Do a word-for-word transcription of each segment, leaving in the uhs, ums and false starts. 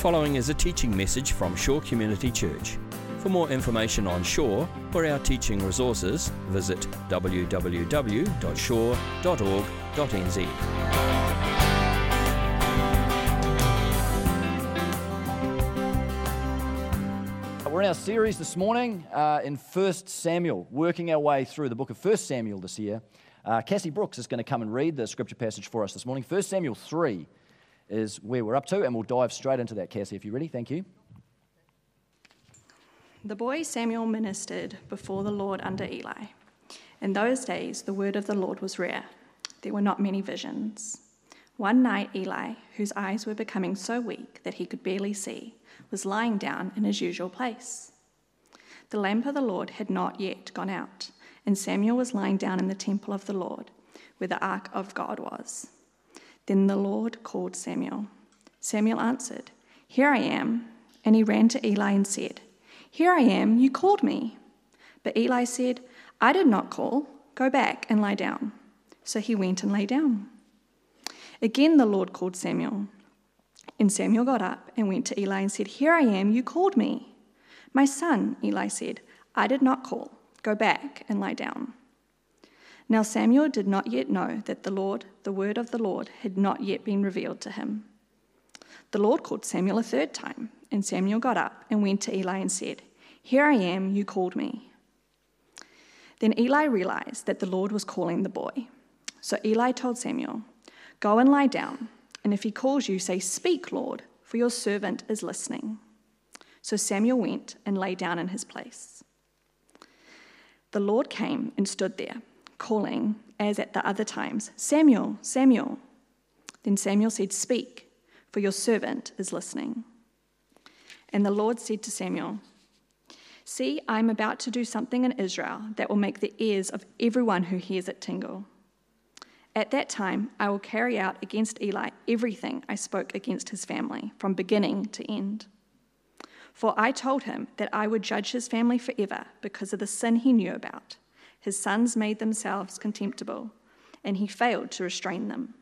following is a teaching message from Shore Community Church. For more information on Shore or our teaching resources, visit w w w dot shore dot org dot n z. We're in our series this morning uh, in First Samuel, working our way through the book of First Samuel this year. Uh, Cassie Brooks is going to come and read the scripture passage for us this morning. First Samuel three is where we're up to, and we'll dive straight into that. Cassie, if you're ready, thank you. The boy Samuel ministered before the Lord under Eli. In those days, the word of the Lord was rare. There were not many visions. One night, Eli, whose eyes were becoming so weak that he could barely see, was lying down in his usual place. The lamp of the Lord had not yet gone out, and Samuel was lying down in the temple of the Lord, where the ark of God was. Then the Lord called Samuel. Samuel answered, "Here I am." And he ran to Eli and said, "Here I am, you called me." But Eli said, "I did not call. Go back and lie down." So he went and lay down. Again the Lord called Samuel. And Samuel got up and went to Eli and said, "Here I am, you called me." "My son," Eli said, "I did not call. Go back and lie down." Now Samuel did not yet know that the Lord, the word of the Lord, had not yet been revealed to him. The Lord called Samuel a third time. And Samuel got up and went to Eli and said, "Here I am, you called me." Then Eli realized that the Lord was calling the boy. So Eli told Samuel, "Go and lie down, and if he calls you, say, 'Speak, Lord, for your servant is listening.'" So Samuel went and lay down in his place. The Lord came and stood there, calling, as at the other times, "Samuel, Samuel." Then Samuel said, "Speak, for your servant is listening." And the Lord said to Samuel, "See, I am about to do something in Israel that will make the ears of everyone who hears it tingle. At that time, I will carry out against Eli everything I spoke against his family, from beginning to end. For I told him that I would judge his family forever because of the sin he knew about. His sons made themselves contemptible, and he failed to restrain them.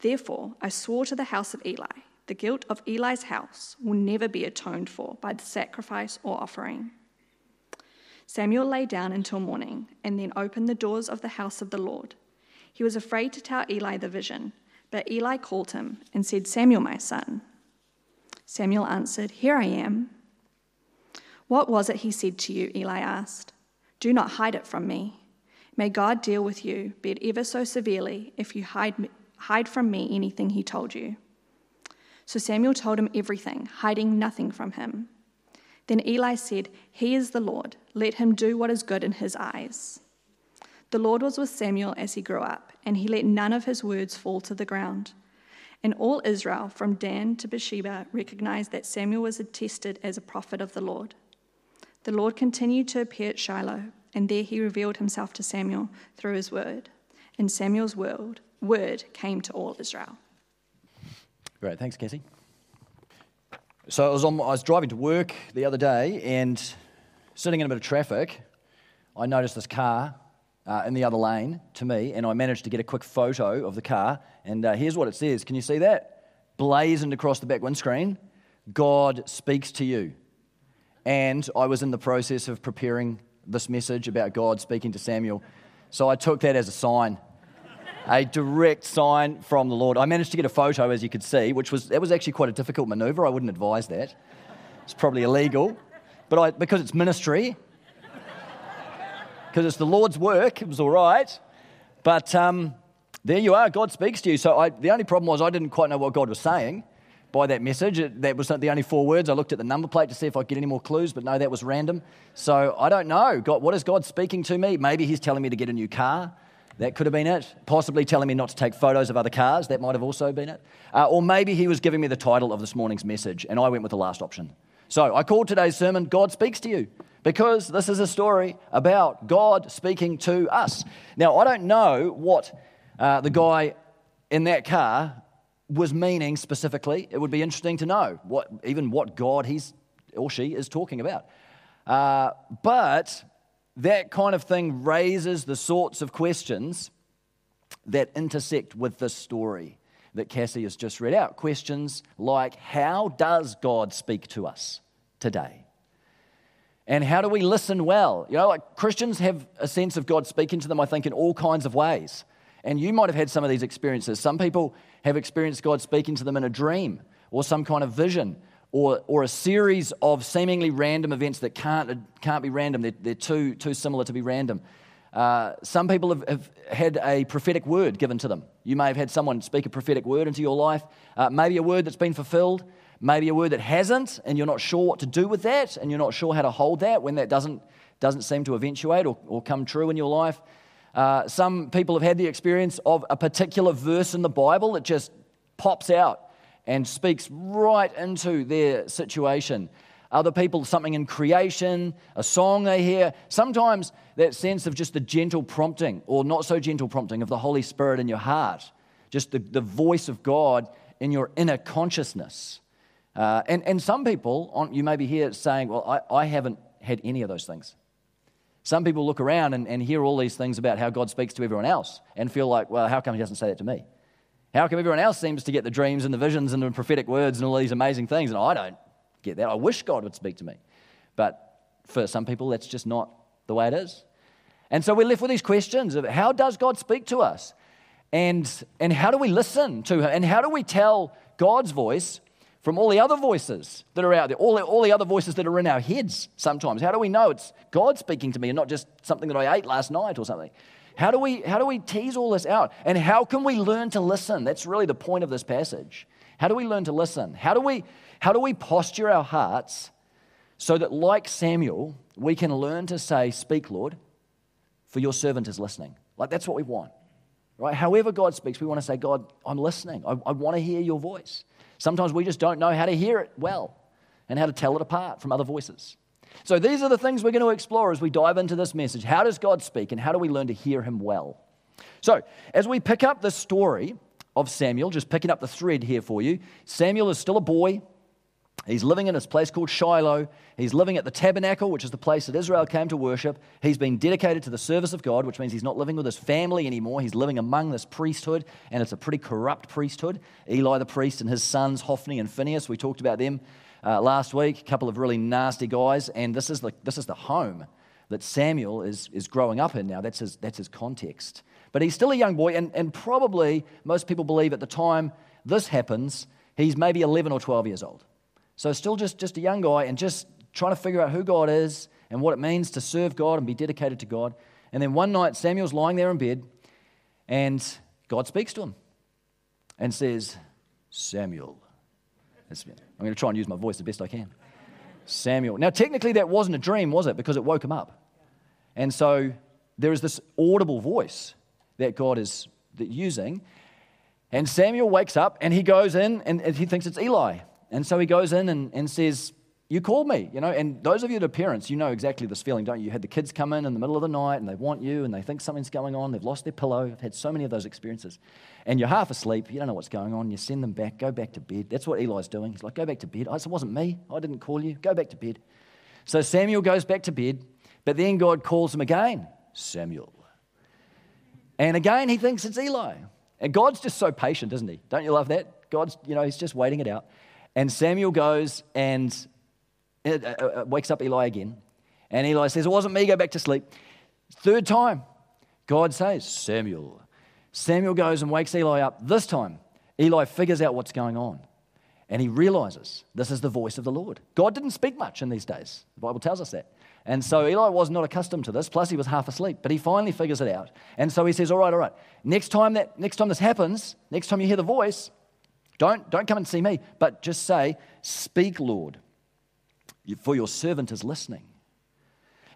Therefore, I swore to the house of Eli, 'The guilt of Eli's house will never be atoned for by the sacrifice or offering.'" Samuel lay down until morning and then opened the doors of the house of the Lord. He was afraid to tell Eli the vision, but Eli called him and said, "Samuel, my son." Samuel answered, "Here I am." "What was it he said to you?" Eli asked. "Do not hide it from me. May God deal with you, be it ever so severely, if you hide, hide from me anything he told you." So Samuel told him everything, hiding nothing from him. Then Eli said, "He is the Lord. Let him do what is good in his eyes." The Lord was with Samuel as he grew up, and he let none of his words fall to the ground. And all Israel, from Dan to Beersheba, recognized that Samuel was attested as a prophet of the Lord. The Lord continued to appear at Shiloh, and there he revealed himself to Samuel through his word. And Samuel's word, word came to all Israel. Great, thanks, Cassie. So I was, on, I was driving to work the other day, and sitting in a bit of traffic, I noticed this car uh, in the other lane to me, and I managed to get a quick photo of the car, and uh, here's what it says. Can you see that? Blazoned across the back windscreen, "God speaks to you." And I was in the process of preparing this message about God speaking to Samuel, so I took that as a sign. A direct sign from the Lord. I managed to get a photo, as you could see, which was that was actually quite a difficult manoeuvre. I wouldn't advise that. It's probably illegal. But I, because it's ministry, because it's the Lord's work, it was all right. But um, there you are. God speaks to you. So I, the only problem was I didn't quite know what God was saying by that message. It, that was the only four words. I looked at the number plate to see if I'd get any more clues, but no, that was random. So I don't know. God, what is God speaking to me? Maybe he's telling me to get a new car. That could have been it. Possibly telling me not to take photos of other cars. That might have also been it. Uh, or maybe he was giving me the title of this morning's message, and I went with the last option. So I called today's sermon, "God Speaks to You," because this is a story about God speaking to us. Now, I don't know what uh, the guy in that car was meaning specifically. It would be interesting to know what, even what God he's or she is talking about. Uh, but... That kind of thing raises the sorts of questions that intersect with this story. that Cassie has just read out. Questions like, how does God speak to us today? And how do we listen well? You know, like Christians have a sense of God speaking to them, I think, in all kinds of ways. And you might have had some of these experiences. Some people have experienced God speaking to them in a dream or some kind of vision or or a series of seemingly random events that can't can't be random. They're, they're too too similar to be random. Uh, some people have, have had a prophetic word given to them. You may have had someone speak a prophetic word into your life, uh, maybe a word that's been fulfilled, maybe a word that hasn't, and you're not sure what to do with that, and you're not sure how to hold that when that doesn't doesn't seem to eventuate or, or come true in your life. Uh, some people have had the experience of a particular verse in the Bible that just pops out and speaks right into their situation. Other people, something in creation, a song they hear. Sometimes that sense of just the gentle prompting or not so gentle prompting of the Holy Spirit in your heart, just the, the voice of God in your inner consciousness. Uh, and, and some people, on, you may be here saying, well, I, I haven't had any of those things. Some people look around and, and hear all these things about how God speaks to everyone else and feel like, well, how come he doesn't say that to me? How come everyone else seems to get the dreams and the visions and the prophetic words and all these amazing things? And I don't get that. I wish God would speak to me. But for some people, that's just not the way it is. And so we're left with these questions of how does God speak to us? And, and how do we listen to him? And how do we tell God's voice from all the other voices that are out there, all the, all the other voices that are in our heads sometimes? How do we know it's God speaking to me and not just something that I ate last night or something? How do we, how do we tease all this out? And how can we learn to listen? That's really the point of this passage. How do we learn to listen? How do we, how do we posture our hearts so that, like Samuel, we can learn to say, "Speak, Lord, for your servant is listening." Like, that's what we want, right? However God speaks, we want to say, "God, I'm listening. I, I want to hear your voice." Sometimes we just don't know how to hear it well and how to tell it apart from other voices. So these are the things we're going to explore as we dive into this message. How does God speak and how do we learn to hear him well? So as we pick up the story of Samuel, just picking up the thread here for you, Samuel is still a boy. He's living in this place called Shiloh. He's living at the tabernacle, which is the place that Israel came to worship. He's been dedicated to the service of God, which means he's not living with his family anymore. He's living among this priesthood, and it's a pretty corrupt priesthood. Eli the priest and his sons, Hophni and Phinehas, we talked about them uh, last week, a couple of really nasty guys, and this is the, this is the home that Samuel is, is growing up in now. That's his, that's his context. But he's still a young boy, and, and probably most people believe at the time this happens, he's maybe eleven or twelve years old. So still just, just a young guy and just trying to figure out who God is and what it means to serve God and be dedicated to God. And then one night, Samuel's lying there in bed and God speaks to him and says, "Samuel." That's, I'm going to try and use my voice the best I can. Samuel. Now, technically, that wasn't a dream, was it? Because it woke him up. And so there is this audible voice that God is using. And Samuel wakes up and he goes in and he thinks it's Eli. And so he goes in and, and says, "You called me," you know, and those of you that are parents, you know exactly this feeling, don't you? You had the kids come in in the middle of the night and they want you and they think something's going on. They've lost their pillow. I've had so many of those experiences. And you're half asleep. You don't know what's going on. You send them back, go back to bed. That's what Eli's doing. He's like, "Go back to bed. It wasn't me. I didn't call you. Go back to bed." So Samuel goes back to bed, but then God calls him again, "Samuel." And again, he thinks it's Eli. And God's just so patient, isn't he? Don't you love that? God's, you know, he's just waiting it out. And Samuel goes and wakes up Eli again. And Eli says, "It wasn't me, go back to sleep." Third time, God says, "Samuel." Samuel goes and wakes Eli up. This time, Eli figures out what's going on. And he realizes this is the voice of the Lord. God didn't speak much in these days. The Bible tells us that. And so Eli was not accustomed to this, plus he was half asleep. But he finally figures it out. And so he says, all right, all right, next time that, next time this happens, next time you hear the voice, Don't, don't come and see me, but just say, "Speak, Lord, for your servant is listening."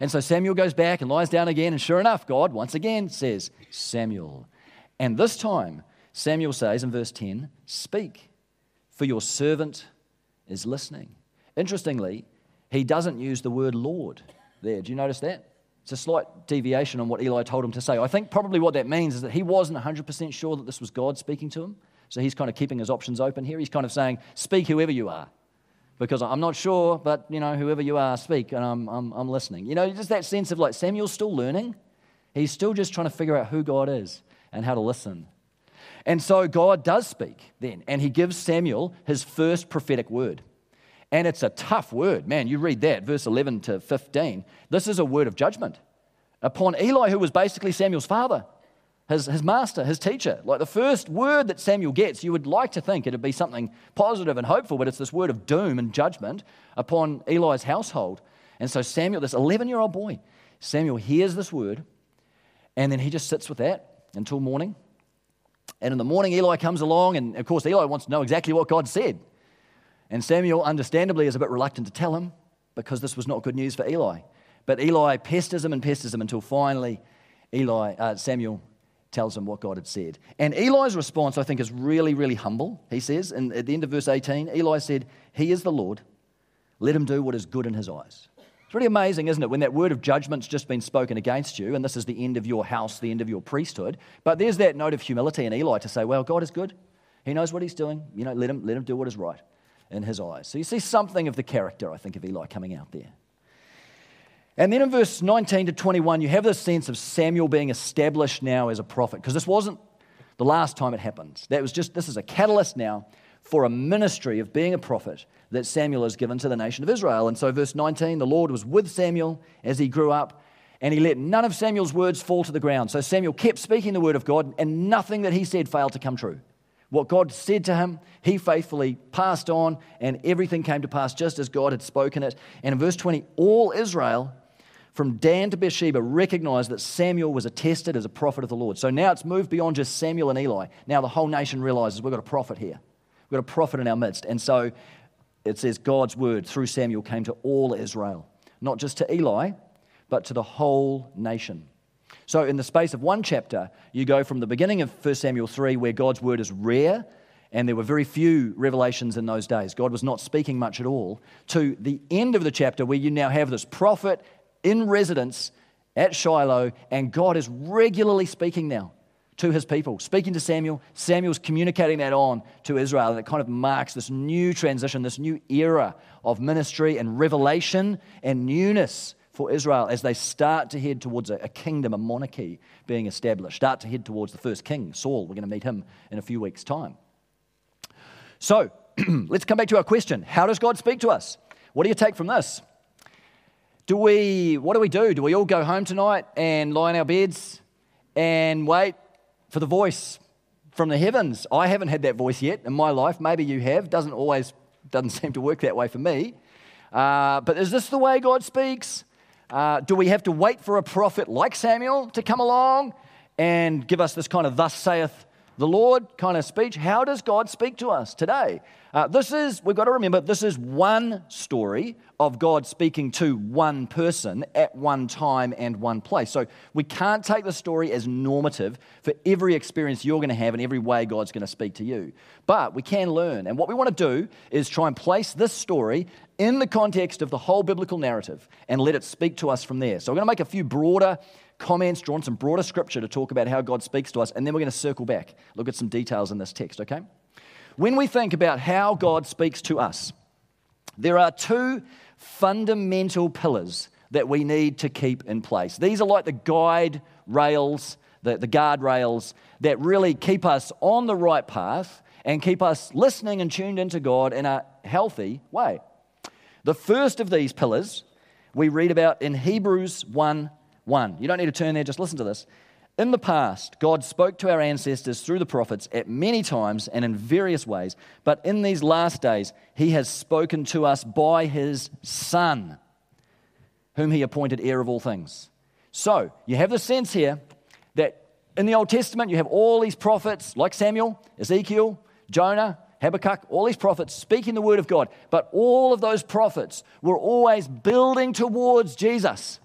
And so Samuel goes back and lies down again, and sure enough, God once again says, "Samuel." And this time, Samuel says in verse ten, "Speak, for your servant is listening." Interestingly, he doesn't use the word Lord there. Do you notice that? It's a slight deviation on what Eli told him to say. I think probably what that means is that he wasn't one hundred percent sure that this was God speaking to him. So he's kind of keeping his options open here. He's kind of saying, "Speak, whoever you are, because I'm not sure, but, you know, whoever you are, speak, and I'm, I'm, I'm listening." You know, just that sense of like Samuel's still learning. He's still just trying to figure out who God is and how to listen. And so God does speak then, and he gives Samuel his first prophetic word. And it's a tough word. Man, you read that, verse eleven to fifteen. This is a word of judgment upon Eli, who was basically Samuel's father, his, his master, his teacher. Like the first word that Samuel gets, you would like to think it would be something positive and hopeful, but it's this word of doom and judgment upon Eli's household. And so Samuel, this eleven-year-old boy, Samuel hears this word, and then he just sits with that until morning. And in the morning, Eli comes along, and of course, Eli wants to know exactly what God said. And Samuel, understandably, is a bit reluctant to tell him because this was not good news for Eli. But Eli pesters him and pesters him until finally Eli, uh, Samuel tells him what God had said. And Eli's response, I think, is really, really humble. He says, and at the end of verse eighteen, Eli said, "He is the Lord. Let him do what is good in his eyes." It's really amazing, isn't it, when that word of judgment's just been spoken against you, and this is the end of your house, the end of your priesthood. But there's that note of humility in Eli to say, well, God is good. He knows what he's doing. You know, let him, let him do what is right in his eyes. So you see something of the character, I think, of Eli coming out there. And then in verse nineteen to twenty-one, you have this sense of Samuel being established now as a prophet, because this wasn't the last time it happened. That was just, this is a catalyst now for a ministry of being a prophet that Samuel has given to the nation of Israel. And so verse nineteen, the Lord was with Samuel as he grew up, and he let none of Samuel's words fall to the ground. So Samuel kept speaking the word of God, and nothing that he said failed to come true. What God said to him, he faithfully passed on, and everything came to pass just as God had spoken it. And in verse twenty, all Israel from Dan to Beersheba recognized that Samuel was attested as a prophet of the Lord. So now it's moved beyond just Samuel and Eli. Now the whole nation realizes we've got a prophet here. We've got a prophet in our midst. And so it says God's word through Samuel came to all Israel, not just to Eli, but to the whole nation. So in the space of one chapter, you go from the beginning of First Samuel three, where God's word is rare, and there were very few revelations in those days. God was not speaking much at all, to the end of the chapter where you now have this prophet in residence at Shiloh, and God is regularly speaking now to his people, speaking to Samuel. Samuel's communicating that on to Israel, and it kind of marks this new transition, this new era of ministry and revelation and newness for Israel as they start to head towards a kingdom, a monarchy being established, start to head towards the first king, Saul. We're going to meet him in a few weeks' time. So let's come back to our question. How does God speak to us? What do you take from this? Do we, what do we do? Do we all go home tonight and lie in our beds and wait for the voice from the heavens? I haven't had that voice yet in my life. Maybe you have. Doesn't always, doesn't seem to work that way for me. Uh, but is this the way God speaks? Uh, do we have to wait for a prophet like Samuel to come along and give us this kind of thus saith the Lord kind of speech? How does God speak to us today? Uh, this is, we've got to remember, this is one story of God speaking to one person at one time and one place. So we can't take the story as normative for every experience you're going to have and every way God's going to speak to you. But we can learn. And what we want to do is try and place this story in the context of the whole biblical narrative and let it speak to us from there. So we're going to make a few broader comments, drawn some broader scripture to talk about how God speaks to us, and then we're going to circle back, look at some details in this text, okay? When we think about how God speaks to us, there are two fundamental pillars that we need to keep in place. These are like the guide rails, the, the guard rails that really keep us on the right path and keep us listening and tuned into God in a healthy way. The first of these pillars we read about in Hebrews one one. You don't need to turn there, just listen to this. In the past, God spoke to our ancestors through the prophets at many times and in various ways, but in these last days, he has spoken to us by his Son, whom he appointed heir of all things. So, you have the sense here that in the Old Testament, you have all these prophets like Samuel, Ezekiel, Jonah, Habakkuk, all these prophets speaking the word of God, but all of those prophets were always building towards Jesus.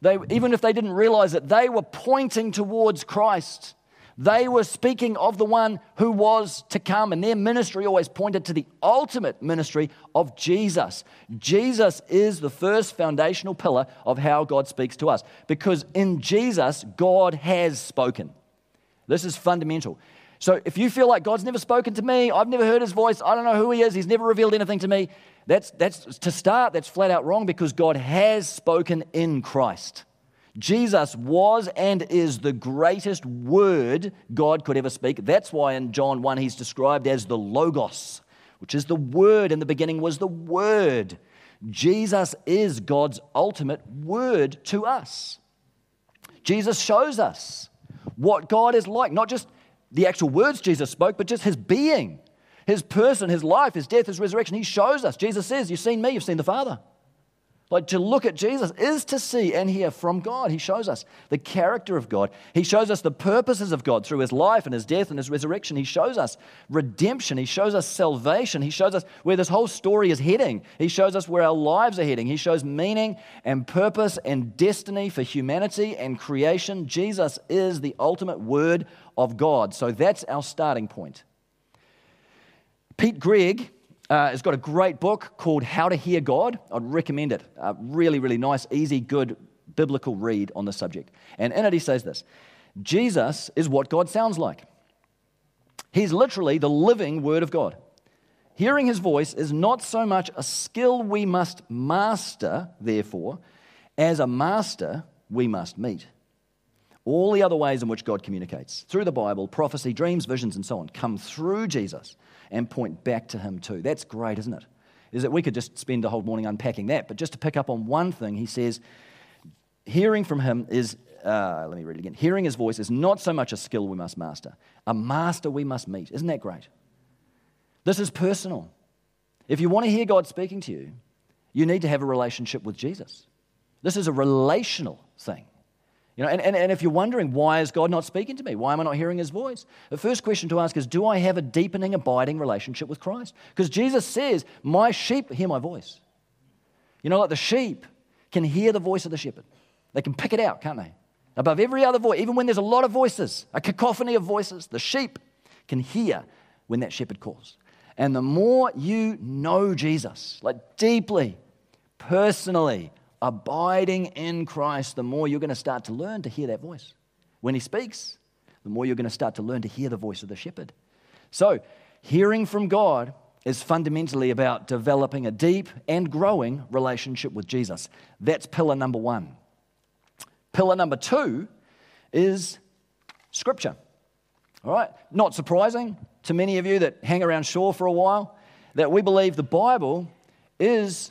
They, even if they didn't realize it, they were pointing towards Christ. They were speaking of the one who was to come, and their ministry always pointed to the ultimate ministry of Jesus. Jesus is the first foundational pillar of how God speaks to us, because in Jesus, God has spoken. This is fundamental. So if you feel like God's never spoken to me, I've never heard his voice, I don't know who he is, he's never revealed anything to me, That's, that's to start, that's flat out wrong, because God has spoken in Christ. Jesus was and is the greatest word God could ever speak. That's why in John one he's described as the Logos, which is the Word. In the beginning was the Word. Jesus is God's ultimate word to us. Jesus shows us what God is like, not just the actual words Jesus spoke, but just his being, his person, his life, his death, his resurrection. He shows us. Jesus says, "You've seen me, you've seen the Father." Like, to look at Jesus is to see and hear from God. He shows us the character of God. He shows us the purposes of God through his life and his death and his resurrection. He shows us redemption. He shows us salvation. He shows us where this whole story is heading. He shows us where our lives are heading. He shows meaning and purpose and destiny for humanity and creation. Jesus is the ultimate word of God. So that's our starting point. Pete Gregg Uh, has got a great book called How to Hear God. I'd recommend it. Uh, really, really nice, easy, good biblical read on the subject. And in it he says this: Jesus is what God sounds like. He's literally the living Word of God. Hearing his voice is not so much a skill we must master, therefore, as a master we must meet. All the other ways in which God communicates, through the Bible, prophecy, dreams, visions, and so on, come through Jesus and point back to him too. That's great, isn't it? Is that we could just spend the whole morning unpacking that, but just to pick up on one thing, he says, hearing from him is, uh, let me read it again, hearing his voice is not so much a skill we must master, a master we must meet. Isn't that great? This is personal. If you want to hear God speaking to you, you need to have a relationship with Jesus. This is a relational thing. You know, and, and, and if you're wondering, why is God not speaking to me? Why am I not hearing his voice? The first question to ask is, do I have a deepening, abiding relationship with Christ? Because Jesus says, my sheep hear my voice. You know, like the sheep can hear the voice of the shepherd. They can pick it out, can't they? Above every other voice, even when there's a lot of voices, a cacophony of voices, the sheep can hear when that shepherd calls. And the more you know Jesus, like deeply, personally, abiding in Christ, the more you're going to start to learn to hear that voice. When he speaks, the more you're going to start to learn to hear the voice of the shepherd. So, hearing from God is fundamentally about developing a deep and growing relationship with Jesus. That's pillar number one. Pillar number two is Scripture. All right? Not surprising to many of you that hang around Shore for a while that we believe the Bible is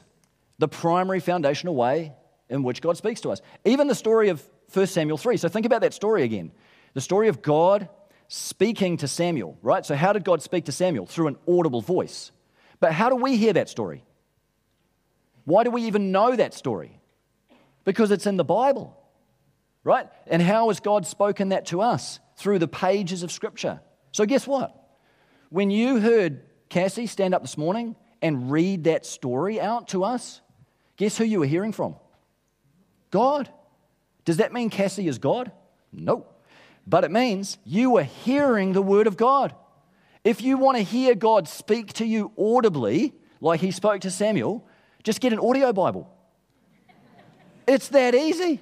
the primary foundational way in which God speaks to us. Even the story of First Samuel three. So think about that story again. The story of God speaking to Samuel, right? So how did God speak to Samuel? Through an audible voice. But how do we hear that story? Why do we even know that story? Because it's in the Bible, right? And how has God spoken that to us? Through the pages of Scripture. So guess what? When you heard Cassie stand up this morning and read that story out to us, guess who you were hearing from? God. Does that mean Cassie is God? No. But it means you were hearing the Word of God. If you want to hear God speak to you audibly, like he spoke to Samuel, just get an audio Bible. It's that easy.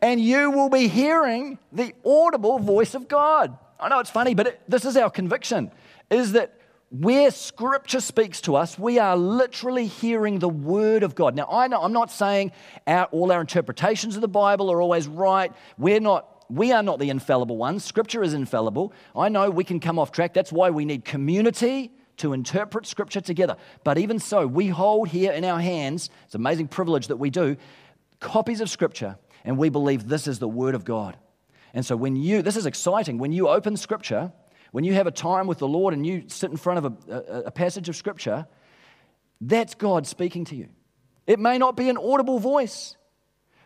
And you will be hearing the audible voice of God. I know it's funny, but it, this is our conviction, is that where Scripture speaks to us, we are literally hearing the Word of God. Now, I know I'm not saying our, all our interpretations of the Bible are always right. We're not. We are not the infallible ones. Scripture is infallible. I know we can come off track. That's why we need community to interpret Scripture together. But even so, we hold here in our hands, it's an amazing privilege that we do, copies of Scripture, and we believe this is the Word of God. And so when you, this is exciting, when you open Scripture, when you have a time with the Lord and you sit in front of a, a, a passage of Scripture, that's God speaking to you. It may not be an audible voice,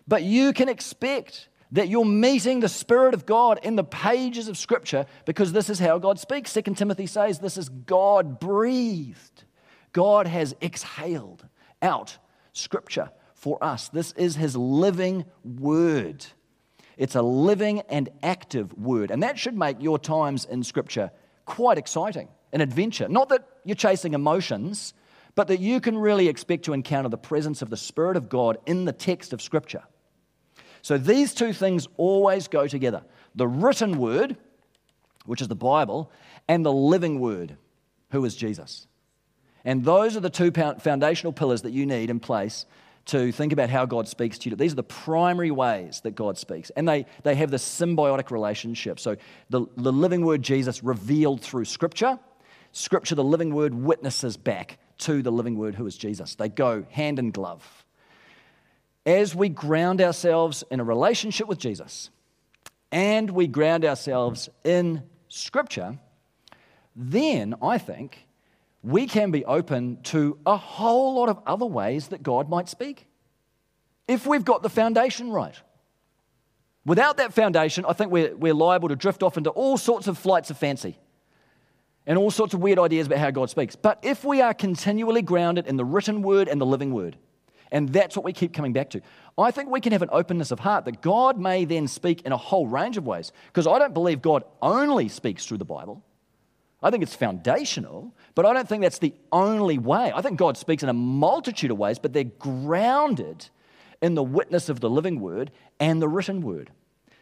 but you can expect that you're meeting the Spirit of God in the pages of Scripture, because this is how God speaks. Second Timothy says this is God-breathed. God has exhaled out Scripture for us. This is his living Word. It's a living and active Word. And that should make your times in Scripture quite exciting, an adventure. Not that you're chasing emotions, but that you can really expect to encounter the presence of the Spirit of God in the text of Scripture. So these two things always go together. The written Word, which is the Bible, and the living Word, who is Jesus. And those are the two foundational pillars that you need in place to think about how God speaks to you. These are the primary ways that God speaks. And they, they have this symbiotic relationship. So the, the living word Jesus revealed through Scripture. Scripture, the living word, witnesses back to the living word who is Jesus. They go hand in glove. As we ground ourselves in a relationship with Jesus and we ground ourselves in Scripture, then I think we can be open to a whole lot of other ways that God might speak if we've got the foundation right. Without that foundation, I think we're, we're liable to drift off into all sorts of flights of fancy and all sorts of weird ideas about how God speaks. But if we are continually grounded in the written word and the living word, and that's what we keep coming back to, I think we can have an openness of heart that God may then speak in a whole range of ways, because I don't believe God only speaks through the Bible. I think it's foundational, but I don't think that's the only way. I think God speaks in a multitude of ways, but they're grounded in the witness of the living word and the written word.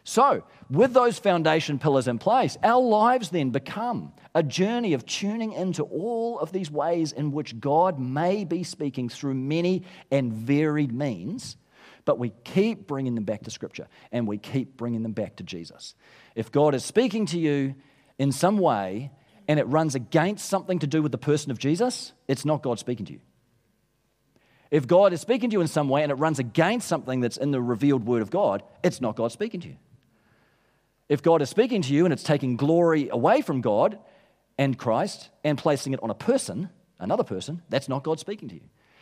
So, with those foundation pillars in place, our lives then become a journey of tuning into all of these ways in which God may be speaking through many and varied means, but we keep bringing them back to Scripture and we keep bringing them back to Jesus. If God is speaking to you in some way, and it runs against something to do with the person of Jesus, it's not God speaking to you. If God is speaking to you in some way and it runs against something that's in the revealed word of God, it's not God speaking to you. If God is speaking to you and it's taking glory away from God and Christ and placing it on a person, another person, that's not God speaking to you.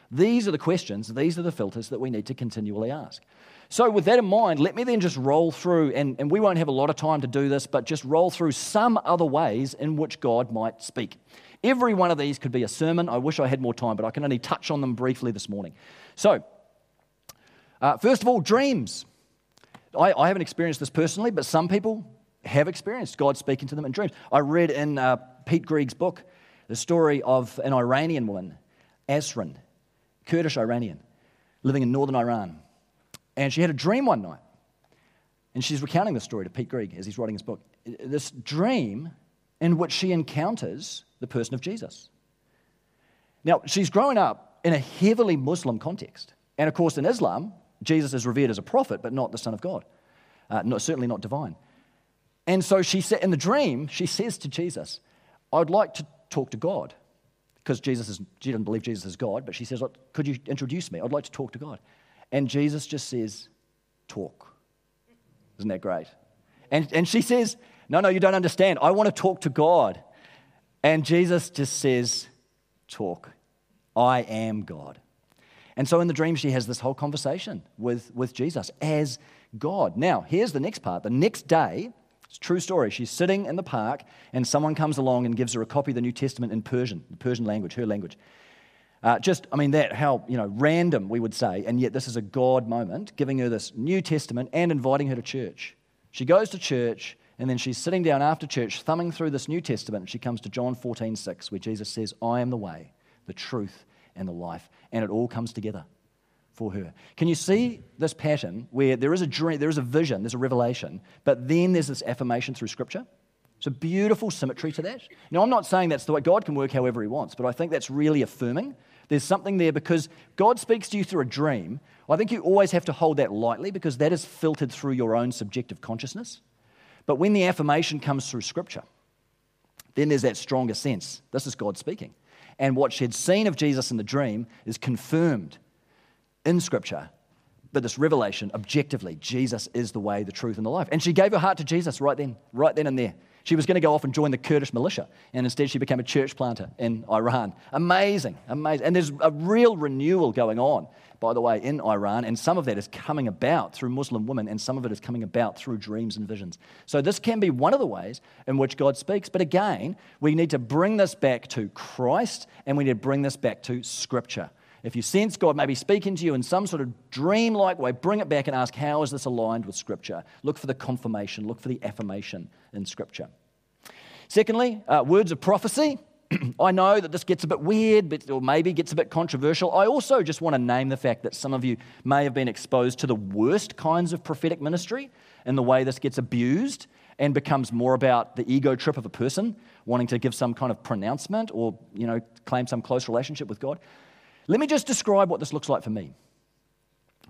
These are the questions, these are the filters that we need to continually ask. So with that in mind, let me then just roll through, and, and we won't have a lot of time to do this, but just roll through some other ways in which God might speak. Every one of these could be a sermon. I wish I had more time, but I can only touch on them briefly this morning. So, uh, first of all, dreams. I, I haven't experienced this personally, but some people have experienced God speaking to them in dreams. I read in uh, Pete Gregg's book the story of an Iranian woman, Asrin, Kurdish Iranian, living in northern Iran. And she had a dream one night. And she's recounting this story to Pete Gregg as he's writing his book. This dream in which she encounters the person of Jesus. Now, she's grown up in a heavily Muslim context. And of course, in Islam, Jesus is revered as a prophet, but not the Son of God. Uh, not, certainly not divine. And so she said, in the dream, she says to Jesus, I'd like to talk to God. Because Jesus is, she doesn't believe Jesus is God, but she says, could you introduce me? I'd like to talk to God. And Jesus just says, talk. Isn't that great? And and she says, no, no, you don't understand. I want to talk to God. And Jesus just says, talk. I am God. And so in the dream, she has this whole conversation with, with Jesus as God. Now, here's the next part. The next day, it's a true story. She's sitting in the park and someone comes along and gives her a copy of the New Testament in Persian, the Persian language, her language. Uh, just, I mean, that, how, you know, random we would say, and yet this is a God moment, giving her this New Testament and inviting her to church. She goes to church, and then she's sitting down after church, thumbing through this New Testament, and she comes to John fourteen six, where Jesus says, I am the way, the truth, and the life, and it all comes together for her. Can you see this pattern where there is a dream, there is a vision, there's a revelation, but then there's this affirmation through Scripture? It's a beautiful symmetry to that. Now, I'm not saying that's the way God can work however he wants, but I think that's really affirming. There's something there because God speaks to you through a dream. I think you always have to hold that lightly because that is filtered through your own subjective consciousness. But when the affirmation comes through Scripture, then there's that stronger sense. This is God speaking. And what she had seen of Jesus in the dream is confirmed in Scripture. But this revelation, objectively, Jesus is the way, the truth, and the life. And she gave her heart to Jesus right then, right then and there. She was going to go off and join the Kurdish militia, and instead she became a church planter in Iran. Amazing, amazing. And there's a real renewal going on, by the way, in Iran, and some of that is coming about through Muslim women, and some of it is coming about through dreams and visions. So this can be one of the ways in which God speaks, but again, we need to bring this back to Christ, and we need to bring this back to Scripture. If you sense God may be speaking to you in some sort of dream-like way, bring it back and ask, how is this aligned with Scripture? Look for the confirmation. Look for the affirmation in Scripture. Secondly, uh, words of prophecy. I know that this gets a bit weird, but, or maybe gets a bit controversial. I also just want to name the fact that some of you may have been exposed to the worst kinds of prophetic ministry and the way this gets abused and becomes more about the ego trip of a person wanting to give some kind of pronouncement or, you know, claim some close relationship with God. Let me just describe what this looks like for me.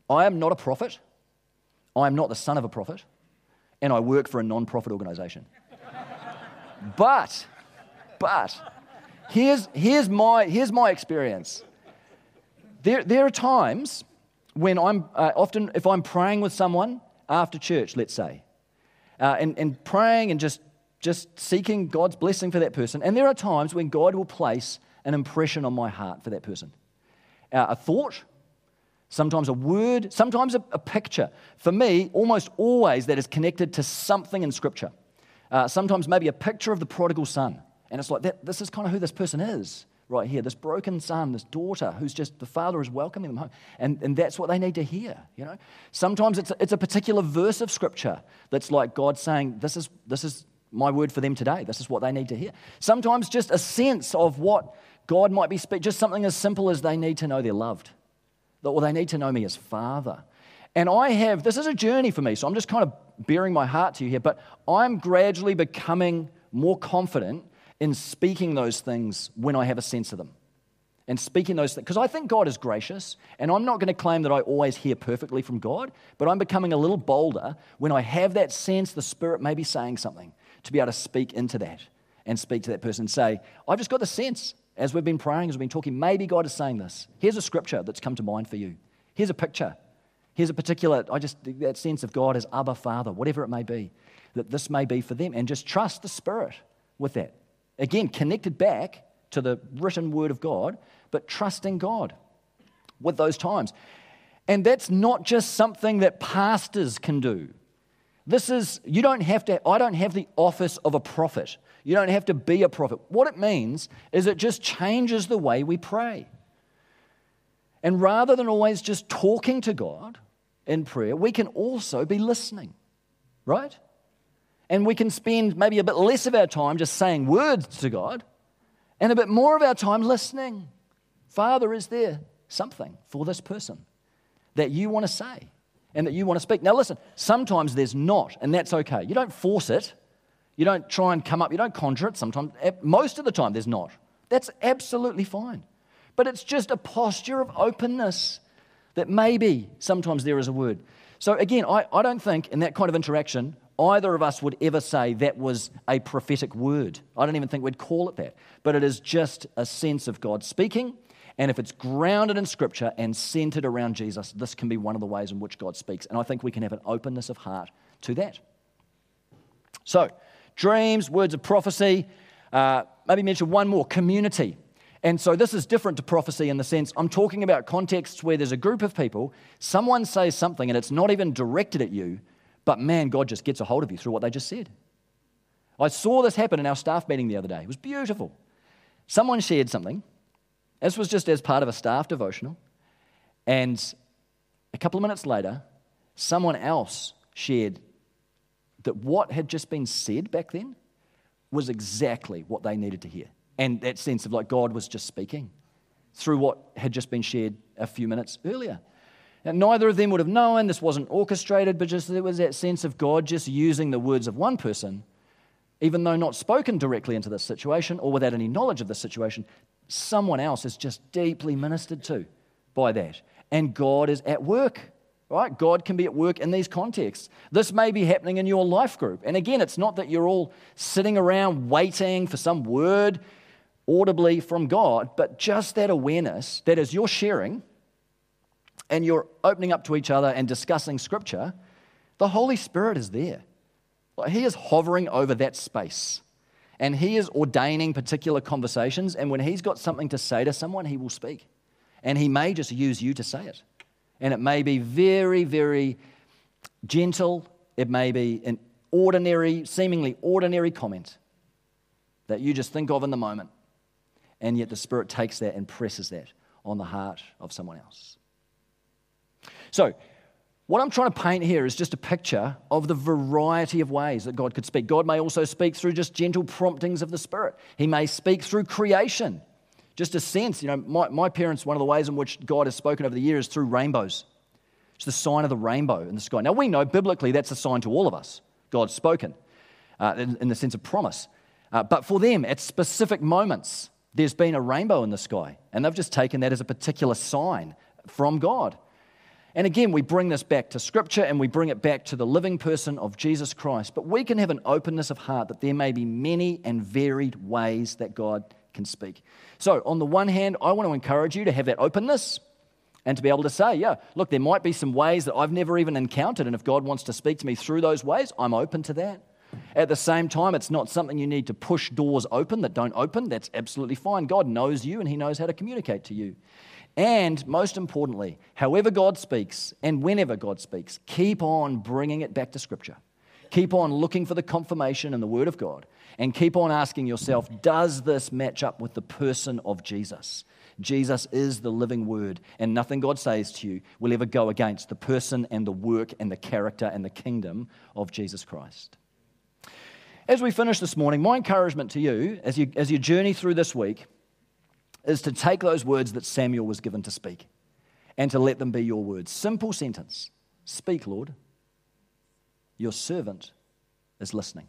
I am not a prophet. I am not the son of a prophet. And I work for a non-profit organization. But, but, here's, here's, my, here's my experience. There, there are times when I'm, uh, often if I'm praying with someone after church, let's say, uh, and, and praying and just, just seeking God's blessing for that person, and there are times when God will place an impression on my heart for that person. Uh, a thought, sometimes a word, sometimes a, a picture. For me, almost always that is connected to something in Scripture. Uh, sometimes maybe a picture of the prodigal son. And it's like, that, this is kind of who this person is right here, this broken son, this daughter, who's just, the father is welcoming them home. And, and that's what they need to hear, you know. Sometimes it's a, it's a particular verse of Scripture that's like God saying, this is, this is my word for them today. This is what they need to hear. Sometimes just a sense of what God might be speaking, just something as simple as they need to know they're loved, or they need to know me as Father. And I have, this is a journey for me, so I'm just kind of bearing my heart to you here, but I'm gradually becoming more confident in speaking those things when I have a sense of them. And speaking those things, because I think God is gracious, and I'm not going to claim that I always hear perfectly from God, but I'm becoming a little bolder when I have that sense the Spirit may be saying something, to be able to speak into that and speak to that person and say, I've just got the sense, as we've been praying, as we've been talking, maybe God is saying this. Here's a scripture that's come to mind for you. Here's a picture. Here's a particular, I just, that sense of God as Abba, Father, whatever it may be, that this may be for them. And just trust the Spirit with that. Again, connected back to the written word of God, but trusting God with those times. And that's not just something that pastors can do. This is, you don't have to, I don't have the office of a prophet. You don't have to be a prophet. What it means is it just changes the way we pray. And rather than always just talking to God in prayer, we can also be listening, right? And we can spend maybe a bit less of our time just saying words to God and a bit more of our time listening. Father, is there something for this person that you want to say and that you want to speak? Now listen, sometimes there's not, and that's okay. You don't force it. You don't try and come up. You don't conjure it sometimes. Most of the time there's not. That's absolutely fine. But it's just a posture of openness that maybe sometimes there is a word. So again, I, I don't think in that kind of interaction either of us would ever say that was a prophetic word. I don't even think we'd call it that. But it is just a sense of God speaking. And if it's grounded in Scripture and centered around Jesus, this can be one of the ways in which God speaks. And I think we can have an openness of heart to that. So dreams, words of prophecy, uh, maybe mention one more, community. And so this is different to prophecy in the sense, I'm talking about contexts where there's a group of people, someone says something and it's not even directed at you, but man, God just gets a hold of you through what they just said. I saw this happen in our staff meeting the other day. It was beautiful. Someone shared something. This was just as part of a staff devotional. And a couple of minutes later, someone else shared that what had just been said back then was exactly what they needed to hear. And that sense of like God was just speaking through what had just been shared a few minutes earlier. And neither of them would have known, this wasn't orchestrated, but just there was that sense of God just using the words of one person, even though not spoken directly into this situation or without any knowledge of the situation, someone else is just deeply ministered to by that. And God is at work. Right? God can be at work in these contexts. This may be happening in your life group. And again, it's not that you're all sitting around waiting for some word audibly from God, but just that awareness that as you're sharing and you're opening up to each other and discussing Scripture, the Holy Spirit is there. He is hovering over that space. And He is ordaining particular conversations. And when He's got something to say to someone, He will speak. And He may just use you to say it. And it may be very, very gentle. It may be an ordinary, seemingly ordinary comment that you just think of in the moment. And yet the Spirit takes that and presses that on the heart of someone else. So what I'm trying to paint here is just a picture of the variety of ways that God could speak. God may also speak through just gentle promptings of the Spirit. He may speak through creation. Just a sense, you know, my, my parents, one of the ways in which God has spoken over the years is through rainbows. It's the sign of the rainbow in the sky. Now, we know biblically that's a sign to all of us. God's spoken uh, in, in the sense of promise. Uh, but for them, at specific moments, there's been a rainbow in the sky. And they've just taken that as a particular sign from God. And again, we bring this back to Scripture and we bring it back to the living person of Jesus Christ. But we can have an openness of heart that there may be many and varied ways that God can speak. So on the one hand, I want to encourage you to have that openness and to be able to say, yeah, look, there might be some ways that I've never even encountered, and if God wants to speak to me through those ways, I'm open to that. At the same time, it's not something you need to push doors open that don't open. That's absolutely fine. God knows you, and He knows how to communicate to you. And most importantly, however God speaks and whenever God speaks, keep on bringing it back to Scripture. Keep on looking for the confirmation in the Word of God, and keep on asking yourself, does this match up with the person of Jesus? Jesus is the living Word, and nothing God says to you will ever go against the person and the work and the character and the kingdom of Jesus Christ. As we finish this morning, my encouragement to you as you as you journey through this week is to take those words that Samuel was given to speak and to let them be your words. Simple sentence, "Speak, Lord. Your servant is listening."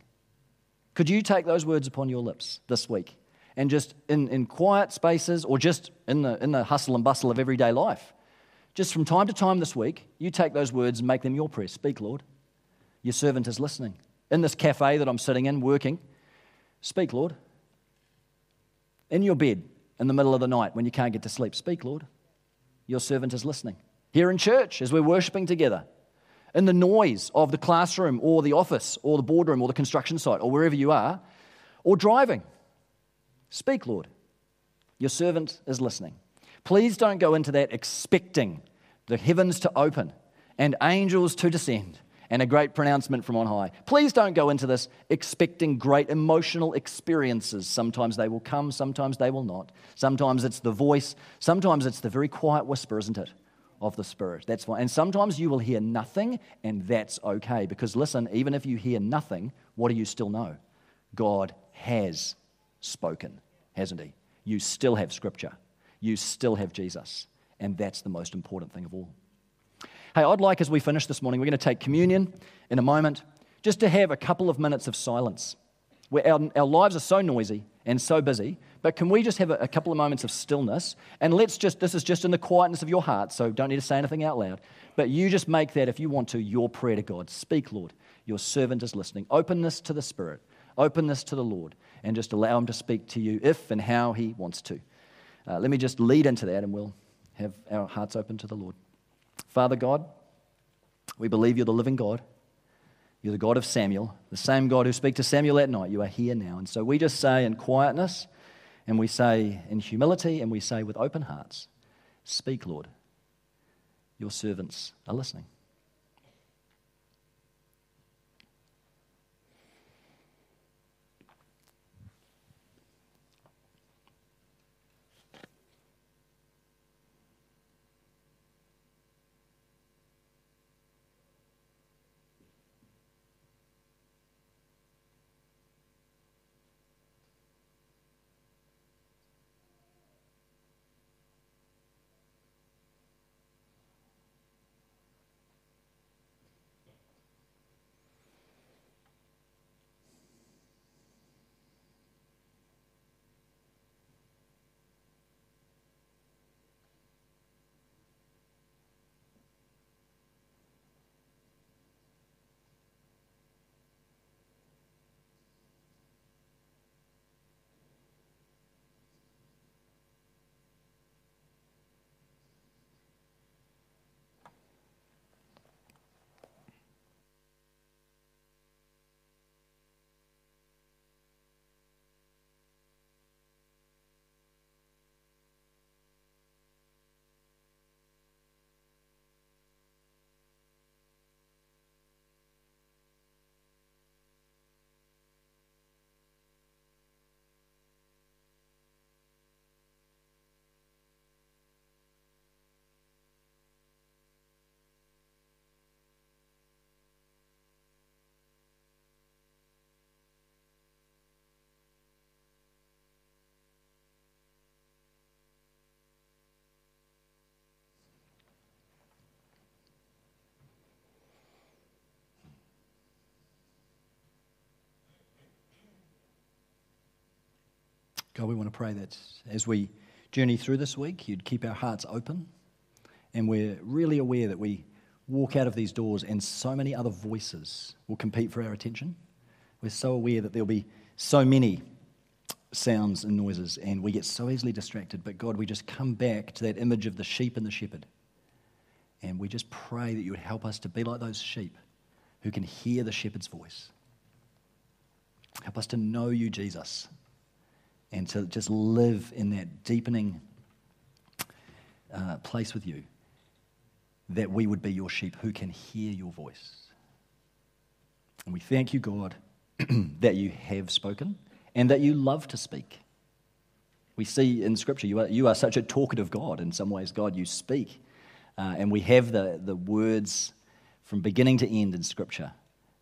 Could you take those words upon your lips this week? And just in, in quiet spaces, or just in the, in the hustle and bustle of everyday life, just from time to time this week, you take those words and make them your prayer. Speak, Lord. Your servant is listening. In this cafe that I'm sitting in, working, speak, Lord. In your bed in the middle of the night when you can't get to sleep, speak, Lord. Your servant is listening. Here in church as we're worshiping together, in the noise of the classroom or the office or the boardroom or the construction site or wherever you are, or driving, speak, Lord. Your servant is listening. Please don't go into that expecting the heavens to open and angels to descend and a great pronouncement from on high. Please don't go into this expecting great emotional experiences. Sometimes they will come, sometimes they will not. Sometimes it's the voice, sometimes it's the very quiet whisper, isn't it, of the Spirit. That's why. And sometimes you will hear nothing, and that's okay, because listen, even if you hear nothing, what do you still know? God has spoken, hasn't He? You still have Scripture. You still have Jesus. And that's the most important thing of all. Hey, I'd like, as we finish this morning, we're going to take communion in a moment, just to have a couple of minutes of silence. Where our, our lives are so noisy and so busy, but can we just have a, a couple of moments of stillness? And let's just, this is just in the quietness of your heart, so don't need to say anything out loud, but you just make that, if you want to, your prayer to God. Speak, Lord. Your servant is listening. Openness to the Spirit. Openness to the Lord, and just allow Him to speak to you if and how He wants to. Uh, let me just lead into that, and we'll have our hearts open to the Lord. Father God, we believe You're the living God. You're the God of Samuel, the same God who spoke to Samuel at night. You are here now. And so we just say in quietness, and we say in humility, and we say with open hearts, speak, Lord. Your servants are listening. God, we want to pray that as we journey through this week, You'd keep our hearts open And we're really aware that we walk out of these doors and so many other voices will compete for our attention. We're so aware that there'll be so many sounds and noises, and we get so easily distracted. But God, we just come back to that image of the sheep and the shepherd. And we just pray that you would help us to be like those sheep who can hear the shepherd's voice. Help us to know you, Jesus, and to just live in that deepening uh, place with you, that we would be your sheep who can hear your voice. And we thank you, God, that you have spoken and that you love to speak. We see in Scripture you are, you are such a talkative God. In some ways, God, you speak. Uh, and we have the, the words from beginning to end in Scripture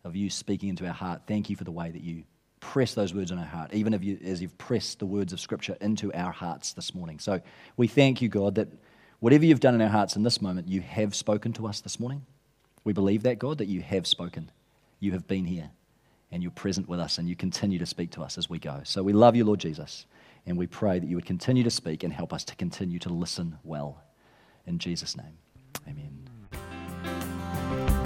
of you speaking into our heart. Thank you for the way that you press those words in our heart, even if you, as you've pressed the words of Scripture into our hearts this morning. So we thank you, God, that whatever you've done in our hearts in this moment, you have spoken to us this morning. We believe that, God, that you have spoken. You have been here, and you're present with us, and you continue to speak to us as we go. So we love you, Lord Jesus, and we pray that you would continue to speak and help us to continue to listen well. In Jesus' name. Amen.